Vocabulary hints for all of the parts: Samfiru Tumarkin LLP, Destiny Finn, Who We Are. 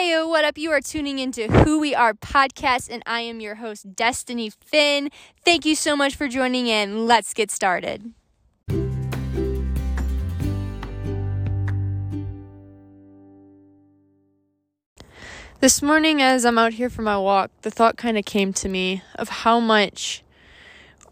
Heyo, what up? You are tuning into Who We Are podcast, and I am your host, Destiny Finn. Thank you so much for joining in. Let's get started. This morning, as I'm out here for my walk, the thought kind of came to me of how much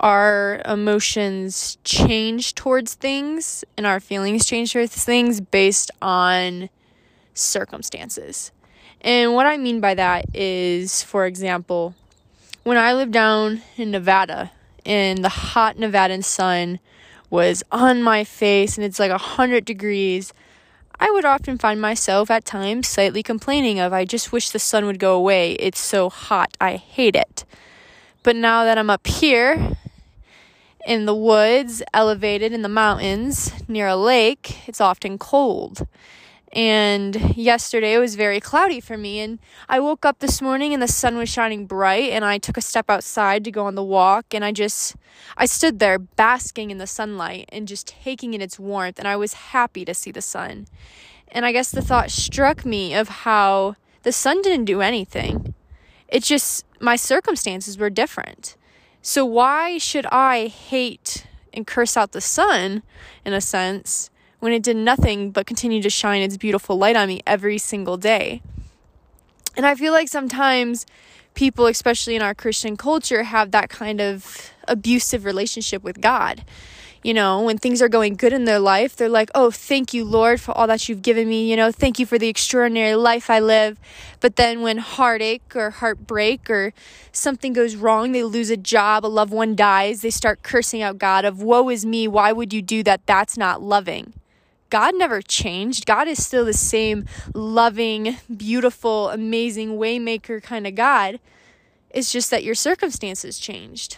our emotions change towards things and our feelings change towards things based on circumstances. And what I mean by that is, for example, when I lived down in Nevada and the hot Nevadan sun was on my face and it's like 100 degrees, I would often find myself at times slightly complaining of, I just wish the sun would go away. It's so hot. I hate it. But now that I'm up here in the woods, elevated in the mountains near a lake, it's often cold. And yesterday it was very cloudy for me, and I woke up this morning and the sun was shining bright, and I took a step outside to go on the walk, and I stood there basking in the sunlight and just taking in its warmth, and I was happy to see the sun. And I guess the thought struck me of how the sun didn't do anything. It's just my circumstances were different. So why should I hate and curse out the sun, in a sense, when it did nothing but continue to shine its beautiful light on me every single day? And I feel like sometimes people, especially in our Christian culture, have that kind of abusive relationship with God. You know, when things are going good in their life, they're like, oh, thank you, Lord, for all that you've given me. You know, thank you for the extraordinary life I live. But then when heartache or heartbreak or something goes wrong, they lose a job, a loved one dies, they start cursing out God of, woe is me, why would you do that? That's not loving. God never changed. God is still the same loving, beautiful, amazing waymaker kind of God. It's just that your circumstances changed.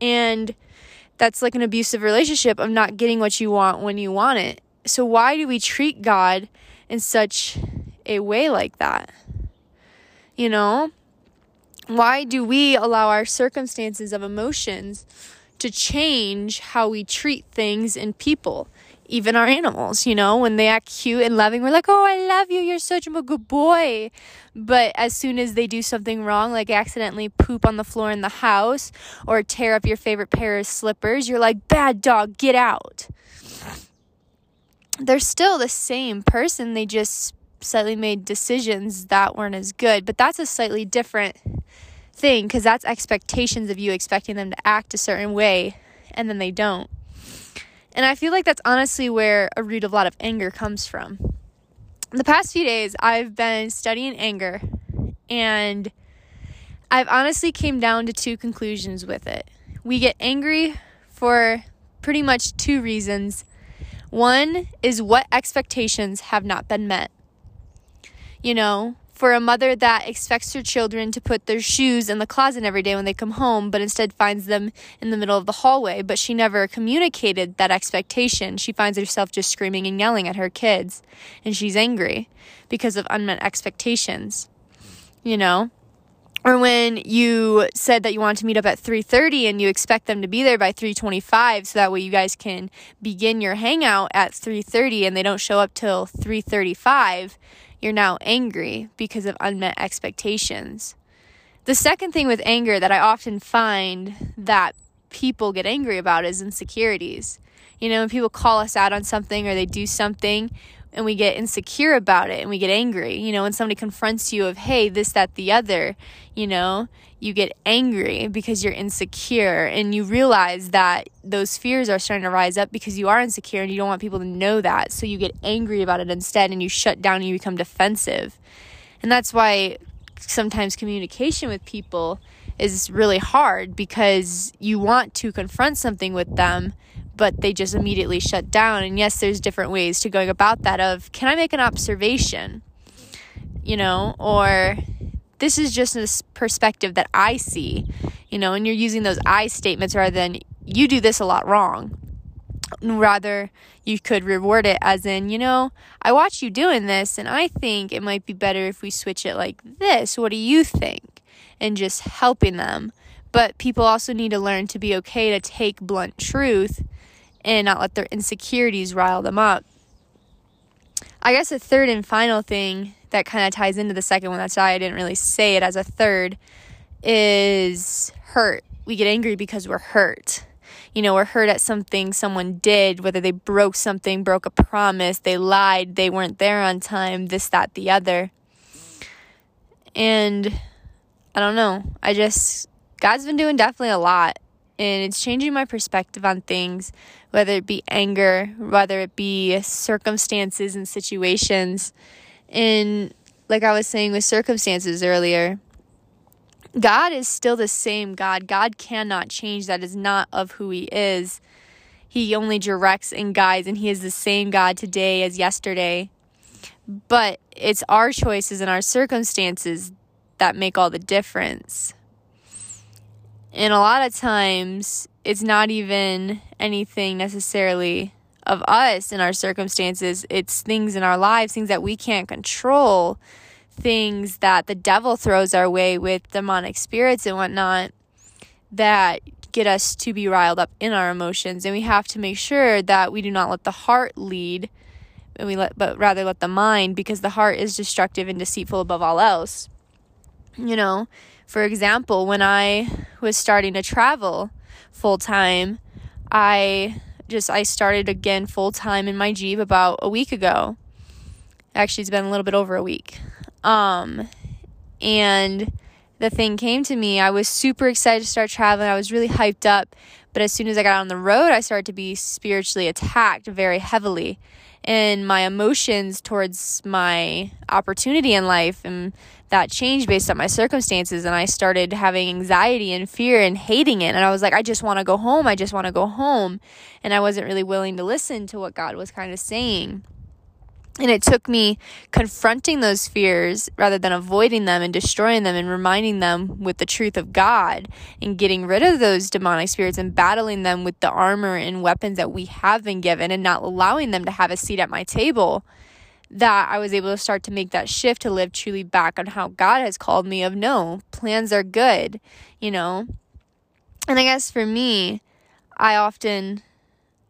And that's like an abusive relationship of not getting what you want when you want it. So why do we treat God in such a way like that? You know, why do we allow our circumstances of emotions to change how we treat things and people? Even our animals, you know, when they act cute and loving, we're like, oh, I love you, you're such a good boy. But as soon as they do something wrong, like accidentally poop on the floor in the house or tear up your favorite pair of slippers, you're like, bad dog, get out. They're still the same person. They just slightly made decisions that weren't as good. But that's a slightly different thing, because that's expectations of you expecting them to act a certain way, and then they don't. And I feel like that's honestly where a root of a lot of anger comes from. The past few days, I've been studying anger, and I've honestly came down to two conclusions with it. We get angry for pretty much two reasons. One is what expectations have not been met. You know, for a mother that expects her children to put their shoes in the closet every day when they come home, but instead finds them in the middle of the hallway, but she never communicated that expectation. She finds herself just screaming and yelling at her kids, and she's angry because of unmet expectations, you know? Or when you said that you wanted to meet up at 3:30 and you expect them to be there by 3:25 so that way you guys can begin your hangout at 3:30 and they don't show up till 3:35, you're now angry because of unmet expectations. The second thing with anger that I often find that people get angry about is insecurities. You know, when people call us out on something or they do something, and we get insecure about it and we get angry. You know, when somebody confronts you of, hey, this, that, the other, you know, you get angry because you're insecure and you realize that those fears are starting to rise up because you are insecure and you don't want people to know that. So you get angry about it instead and you shut down and you become defensive. And that's why sometimes communication with people is really hard, because you want to confront something with them, but they just immediately shut down. And yes, there's different ways to going about that of, can I make an observation? You know, or this is just a perspective that I see, you know, and you're using those I statements rather than you do this a lot wrong. Rather, you could reward it as in, you know, I watch you doing this and I think it might be better if we switch it like this. What do you think? And just helping them. But people also need to learn to be okay to take blunt truth and not let their insecurities rile them up. I guess a third and final thing that kind of ties into the second one. That's why I didn't really say it as a third, is hurt. We get angry because we're hurt. You know, we're hurt at something someone did, whether they broke something, broke a promise, they lied, they weren't there on time, this, that, the other. And I don't know. God's been doing definitely a lot. And it's changing my perspective on things, whether it be anger, whether it be circumstances and situations. And like I was saying with circumstances earlier, God is still the same God. God cannot change. That is not of who he is. He only directs and guides, and he is the same God today as yesterday. But it's our choices and our circumstances that make all the difference. And a lot of times, it's not even anything necessarily of us in our circumstances. It's things in our lives, things that we can't control, things that the devil throws our way with demonic spirits and whatnot that get us to be riled up in our emotions. And we have to make sure that we do not let the heart lead, but rather let the mind, because the heart is destructive and deceitful above all else. You know, for example, when I was starting to travel full-time, I started again full-time in my Jeep about a week ago. Actually, it's been a little bit over a week. And the thing came to me. I was super excited to start traveling. I was really hyped up. But as soon as I got on the road, I started to be spiritually attacked very heavily. And my emotions towards my opportunity in life, and that changed based on my circumstances. And I started having anxiety and fear and hating it. And I was like, I just want to go home. I just want to go home. And I wasn't really willing to listen to what God was kind of saying. And it took me confronting those fears rather than avoiding them and destroying them and reminding them with the truth of God and getting rid of those demonic spirits and battling them with the armor and weapons that we have been given and not allowing them to have a seat at my table, that I was able to start to make that shift to live truly back on how God has called me of no, plans are good, you know. And I guess for me, we often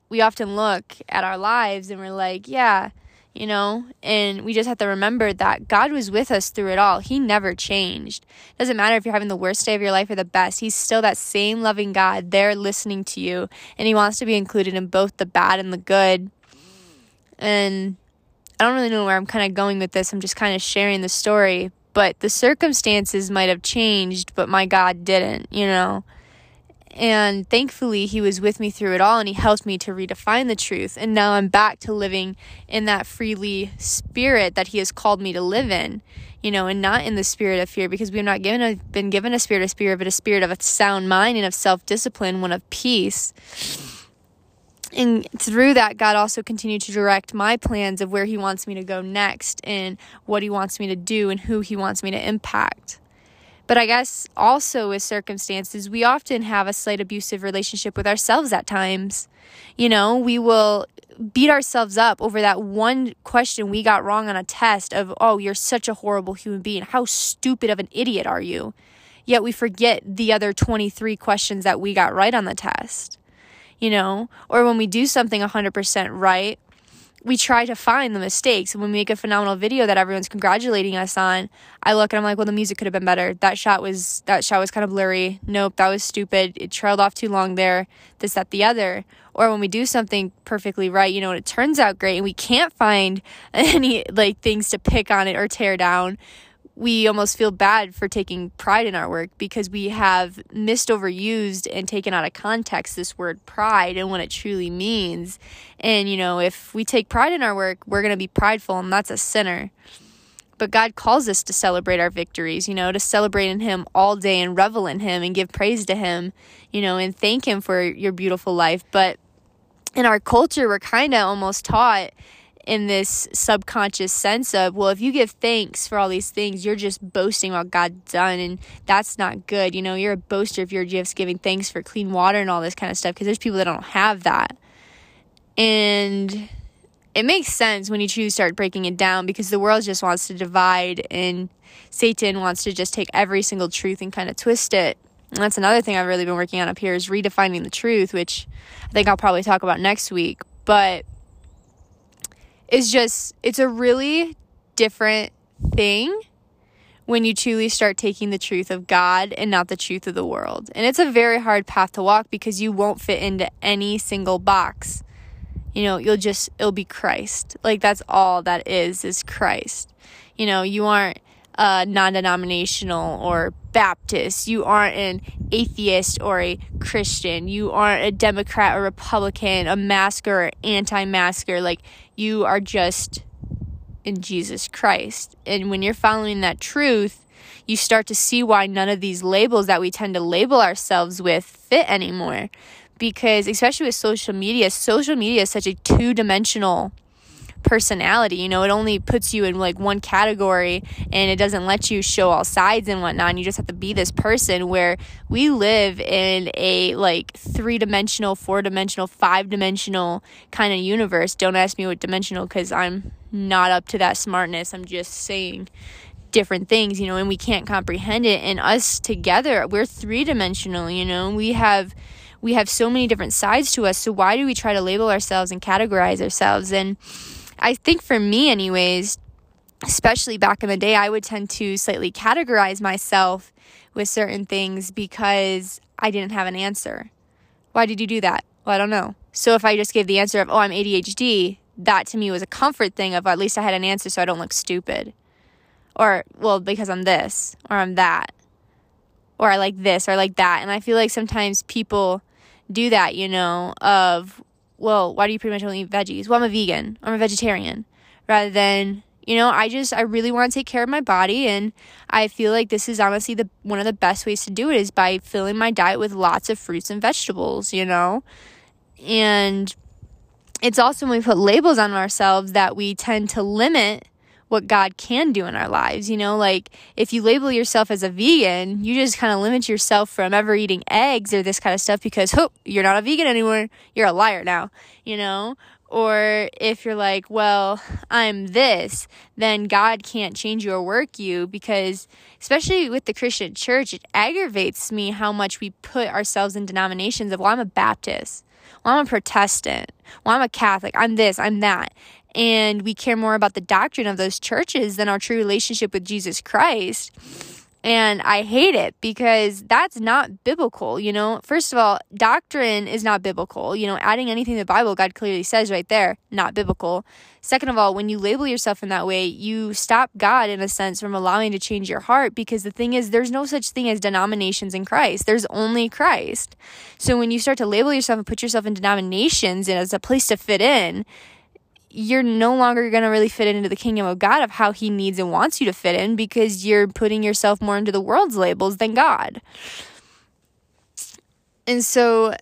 look at our lives and we're like, yeah, you know, and we just have to remember that God was with us through it all. He never changed. Doesn't matter if you're having the worst day of your life or the best. He's still that same loving God there listening to you. And he wants to be included in both the bad and the good. And I don't really know where I'm kind of going with this. I'm just kind of sharing the story. But the circumstances might have changed, but my God didn't, you know. And thankfully, he was with me through it all, and he helped me to redefine the truth. And now I'm back to living in that freely spirit that he has called me to live in, you know, and not in the spirit of fear, because we have not been given a spirit of fear, but a spirit of a sound mind and of self-discipline, one of peace. And through that, God also continued to direct my plans of where he wants me to go next and what he wants me to do and who he wants me to impact. But I guess also with circumstances, we often have a slight abusive relationship with ourselves at times. You know, we will beat ourselves up over that one question we got wrong on a test of, oh, you're such a horrible human being. How stupid of an idiot are you? Yet we forget the other 23 questions that we got right on the test, you know, or when we do something 100% right. We try to find the mistakes. And when we make a phenomenal video that everyone's congratulating us on, I look and I'm like, well, the music could have been better. That shot was kind of blurry. Nope, that was stupid. It trailed off too long there. This, that, the other. Or when we do something perfectly right, you know, and it turns out great and we can't find any like things to pick on it or tear down, we almost feel bad for taking pride in our work because we have overused and taken out of context this word pride and what it truly means. And, you know, if we take pride in our work, we're going to be prideful, and that's a sinner. But God calls us to celebrate our victories, you know, to celebrate in him all day and revel in him and give praise to him, you know, and thank him for your beautiful life. But in our culture, we're kind of almost taught in this subconscious sense of, well, if you give thanks for all these things, you're just boasting what God's done, and that's not good. You know, you're a boaster if you're just giving thanks for clean water and all this kind of stuff, because there's people that don't have that. And it makes sense when you truly start breaking it down, because the world just wants to divide, and Satan wants to just take every single truth and kind of twist it. And that's another thing I've really been working on up here, is redefining the truth, which I think I'll probably talk about next week. But it's a really different thing when you truly start taking the truth of God and not the truth of the world. And it's a very hard path to walk because you won't fit into any single box. You know, it'll be Christ. Like, that's all that is Christ. You know, you aren't non-denominational or Baptist. You aren't an atheist or a Christian. You aren't a Democrat or Republican, a masker or anti-masker. Like, you are just in Jesus Christ. And when you're following that truth, you start to see why none of these labels that we tend to label ourselves with fit anymore. Because especially with social media is such a two-dimensional personality. You know, it only puts you in like one category and it doesn't let you show all sides and whatnot. And you just have to be this person, where we live in a like three-dimensional, four-dimensional, five-dimensional kind of universe. Don't ask me what dimensional, because I'm not up to that smartness. I'm just saying different things, you know, and we can't comprehend it. And us together, we're three-dimensional, you know, we have so many different sides to us. So why do we try to label ourselves and categorize ourselves? And I think for me anyways, especially back in the day, I would tend to slightly categorize myself with certain things because I didn't have an answer. Why did you do that? Well, I don't know. So if I just gave the answer of, oh, I'm ADHD, that to me was a comfort thing of, at least I had an answer so I don't look stupid. Or, well, because I'm this, or I'm that, or I like this, or I like that. And I feel like sometimes people do that, you know, of, well, why do you pretty much only eat veggies? Well, I'm a vegan. I'm a vegetarian. Rather than, you know, I really want to take care of my body. And I feel like this is honestly one of the best ways to do it is by filling my diet with lots of fruits and vegetables, you know. And it's also when we put labels on ourselves that we tend to limit what God can do in our lives. You know, like if you label yourself as a vegan, you just kind of limit yourself from ever eating eggs or this kind of stuff because, oh, you're not a vegan anymore. You're a liar now, you know? Or if you're like, well, I'm this, then God can't change you or work you, because especially with the Christian church, it aggravates me how much we put ourselves in denominations of, well, I'm a Baptist. Well, I'm a Protestant. Well, I'm a Catholic. I'm this, I'm that. And we care more about the doctrine of those churches than our true relationship with Jesus Christ. And I hate it because that's not biblical, you know. First of all, doctrine is not biblical. You know, adding anything to the Bible, God clearly says right there, not biblical. Second of all, when you label yourself in that way, you stop God, in a sense, from allowing to change your heart, because the thing is, there's no such thing as denominations in Christ. There's only Christ. So when you start to label yourself and put yourself in denominations and as a place to fit in, you're no longer going to really fit into the kingdom of God of how he needs and wants you to fit in, because you're putting yourself more into the world's labels than God. And so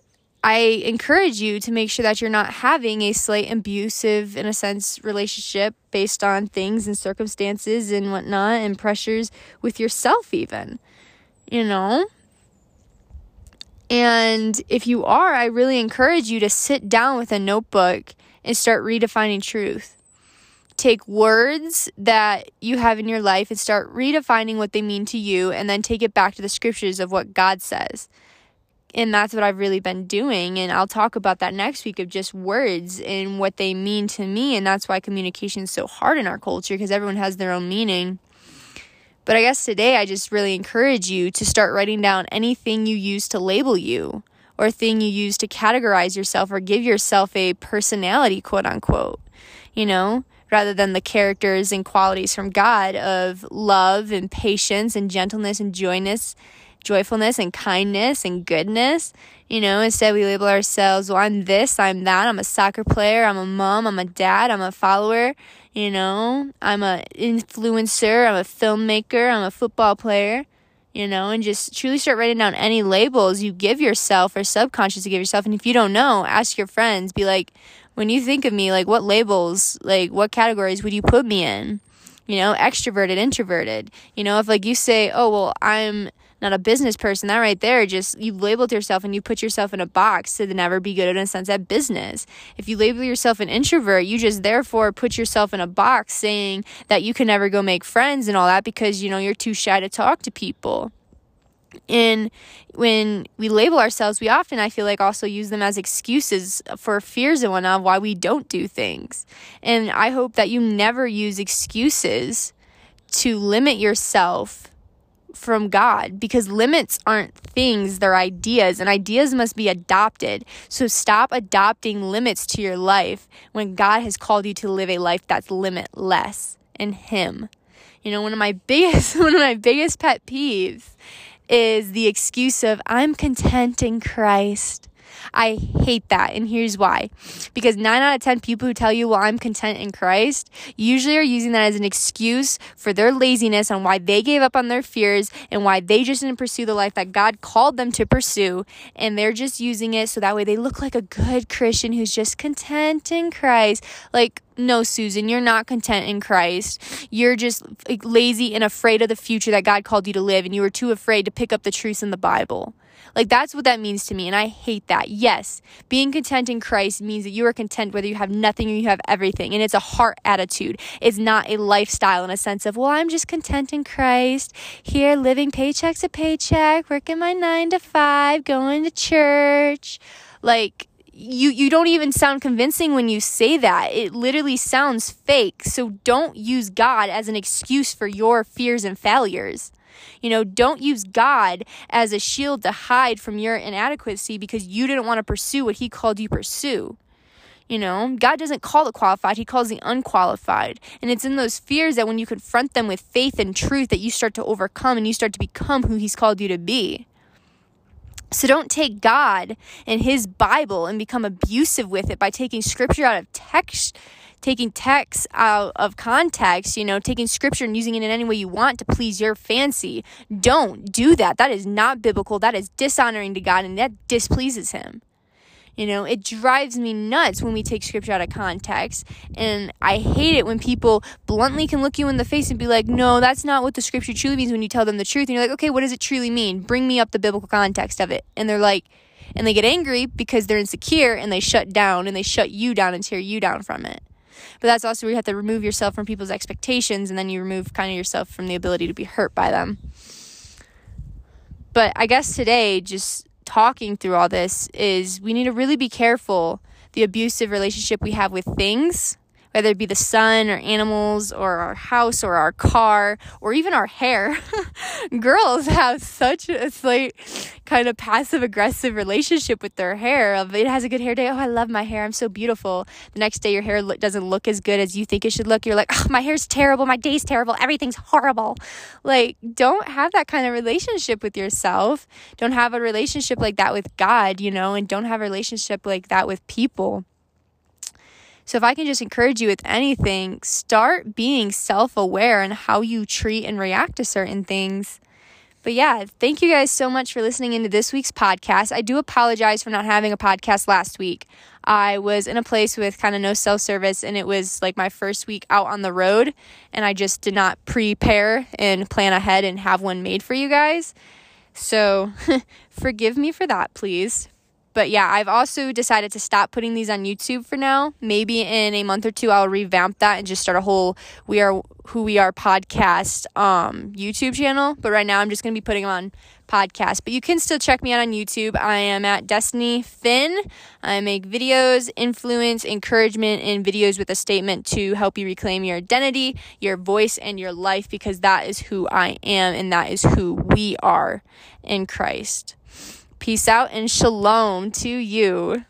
I encourage you to make sure that you're not having a slight abusive, in a sense, relationship based on things and circumstances and whatnot and pressures with yourself even, you know? And if you are, I really encourage you to sit down with a notebook and start redefining truth. Take words that you have in your life and start redefining what they mean to you, and then take it back to the scriptures of what God says. And that's what I've really been doing, and I'll talk about that next week, of just words and what they mean to me. And that's why communication is so hard in our culture, because everyone has their own meaning. But I guess today I just really encourage you to start writing down anything you use to label you, or thing you use to categorize yourself or give yourself a personality, quote unquote, you know, rather than the characters and qualities from God of love and patience and gentleness and joyfulness and kindness and goodness. You know, instead we label ourselves, well, I'm this, I'm that, I'm a soccer player, I'm a mom, I'm a dad, I'm a follower, you know, I'm an influencer, I'm a filmmaker, I'm a football player. You know, and just truly start writing down any labels you give yourself or subconsciously give yourself. And if you don't know, ask your friends. Be like, when you think of me, like, what labels, like, what categories would you put me in? You know, extroverted, introverted. You know, if, like, you say, oh, well, I'm not a business person, that right there, just, you've labeled yourself and you put yourself in a box to never be good, in a sense, at business. If you label yourself an introvert, you just therefore put yourself in a box saying that you can never go make friends and all that because, you know, you're too shy to talk to people. And when we label ourselves, we often, I feel like, also use them as excuses for fears and whatnot, why we don't do things. And I hope that you never use excuses to limit yourself from God, because limits aren't things, they're ideas, and ideas must be adopted. So stop adopting limits to your life when God has called you to live a life that's limitless in Him. You know, one of my biggest pet peeves is the excuse of, I'm content in Christ. I hate that, and here's why. Because 9 out of 10 people who tell you, well, I'm content in Christ, usually are using that as an excuse for their laziness on why they gave up on their fears and why they just didn't pursue the life that God called them to pursue, and they're just using it so that way they look like a good Christian who's just content in Christ. Like, no, Susan, you're not content in Christ. You're just lazy and afraid of the future that God called you to live, and you were too afraid to pick up the truth in the Bible. Like, that's what that means to me, and I hate that. Yes, being content in Christ means that you are content whether you have nothing or you have everything, and it's a heart attitude. It's not a lifestyle in a sense of, well, I'm just content in Christ, here living paycheck to paycheck, working my 9 to 5, going to church. Like, you don't even sound convincing when you say that. It literally sounds fake, so don't use God as an excuse for your fears and failures. You know, don't use God as a shield to hide from your inadequacy because you didn't want to pursue what He called you pursue. You know, God doesn't call the qualified, He calls the unqualified. And it's in those fears that when you confront them with faith and truth that you start to overcome and you start to become who He's called you to be. So don't take God and His Bible and become abusive with it by taking scripture out of text, taking text out of context, you know, taking scripture and using it in any way you want to please your fancy. Don't do that. That is not biblical. That is dishonoring to God, and that displeases Him. You know, it drives me nuts when we take scripture out of context, and I hate it when people bluntly can look you in the face and be like, no, that's not what the scripture truly means when you tell them the truth. And you're like, okay, what does it truly mean? Bring me up the biblical context of it. And they're like, and they get angry because they're insecure, and they shut down, and they shut you down and tear you down from it. But that's also where you have to remove yourself from people's expectations, and then you remove kind of yourself from the ability to be hurt by them. But I guess today, just talking through all this, is we need to really be careful the abusive relationship we have with things, whether it be the sun or animals or our house or our car or even our hair. Girls have such a slight kind of passive-aggressive relationship with their hair. It has a good hair day. Oh, I love my hair. I'm so beautiful. The next day, your hair doesn't look as good as you think it should look. You're like, oh, my hair's terrible. My day's terrible. Everything's horrible. Like, don't have that kind of relationship with yourself. Don't have a relationship like that with God, you know, and don't have a relationship like that with people. So if I can just encourage you with anything, start being self-aware in how you treat and react to certain things. But yeah, thank you guys so much for listening into this week's podcast. I do apologize for not having a podcast last week. I was in a place with kind of no cell service, and it was like my first week out on the road, and I just did not prepare and plan ahead and have one made for you guys. So forgive me for that, please. But yeah, I've also decided to stop putting these on YouTube for now. Maybe in a month or two, I'll revamp that and just start a whole We Are Who We Are podcast YouTube channel. But right now, I'm just going to be putting them on podcasts. But you can still check me out on YouTube. I am at Destiny Finn. I make videos, influence, encouragement, and videos with a statement to help you reclaim your identity, your voice, and your life, because that is who I am, and that is who we are in Christ. Peace out and shalom to you.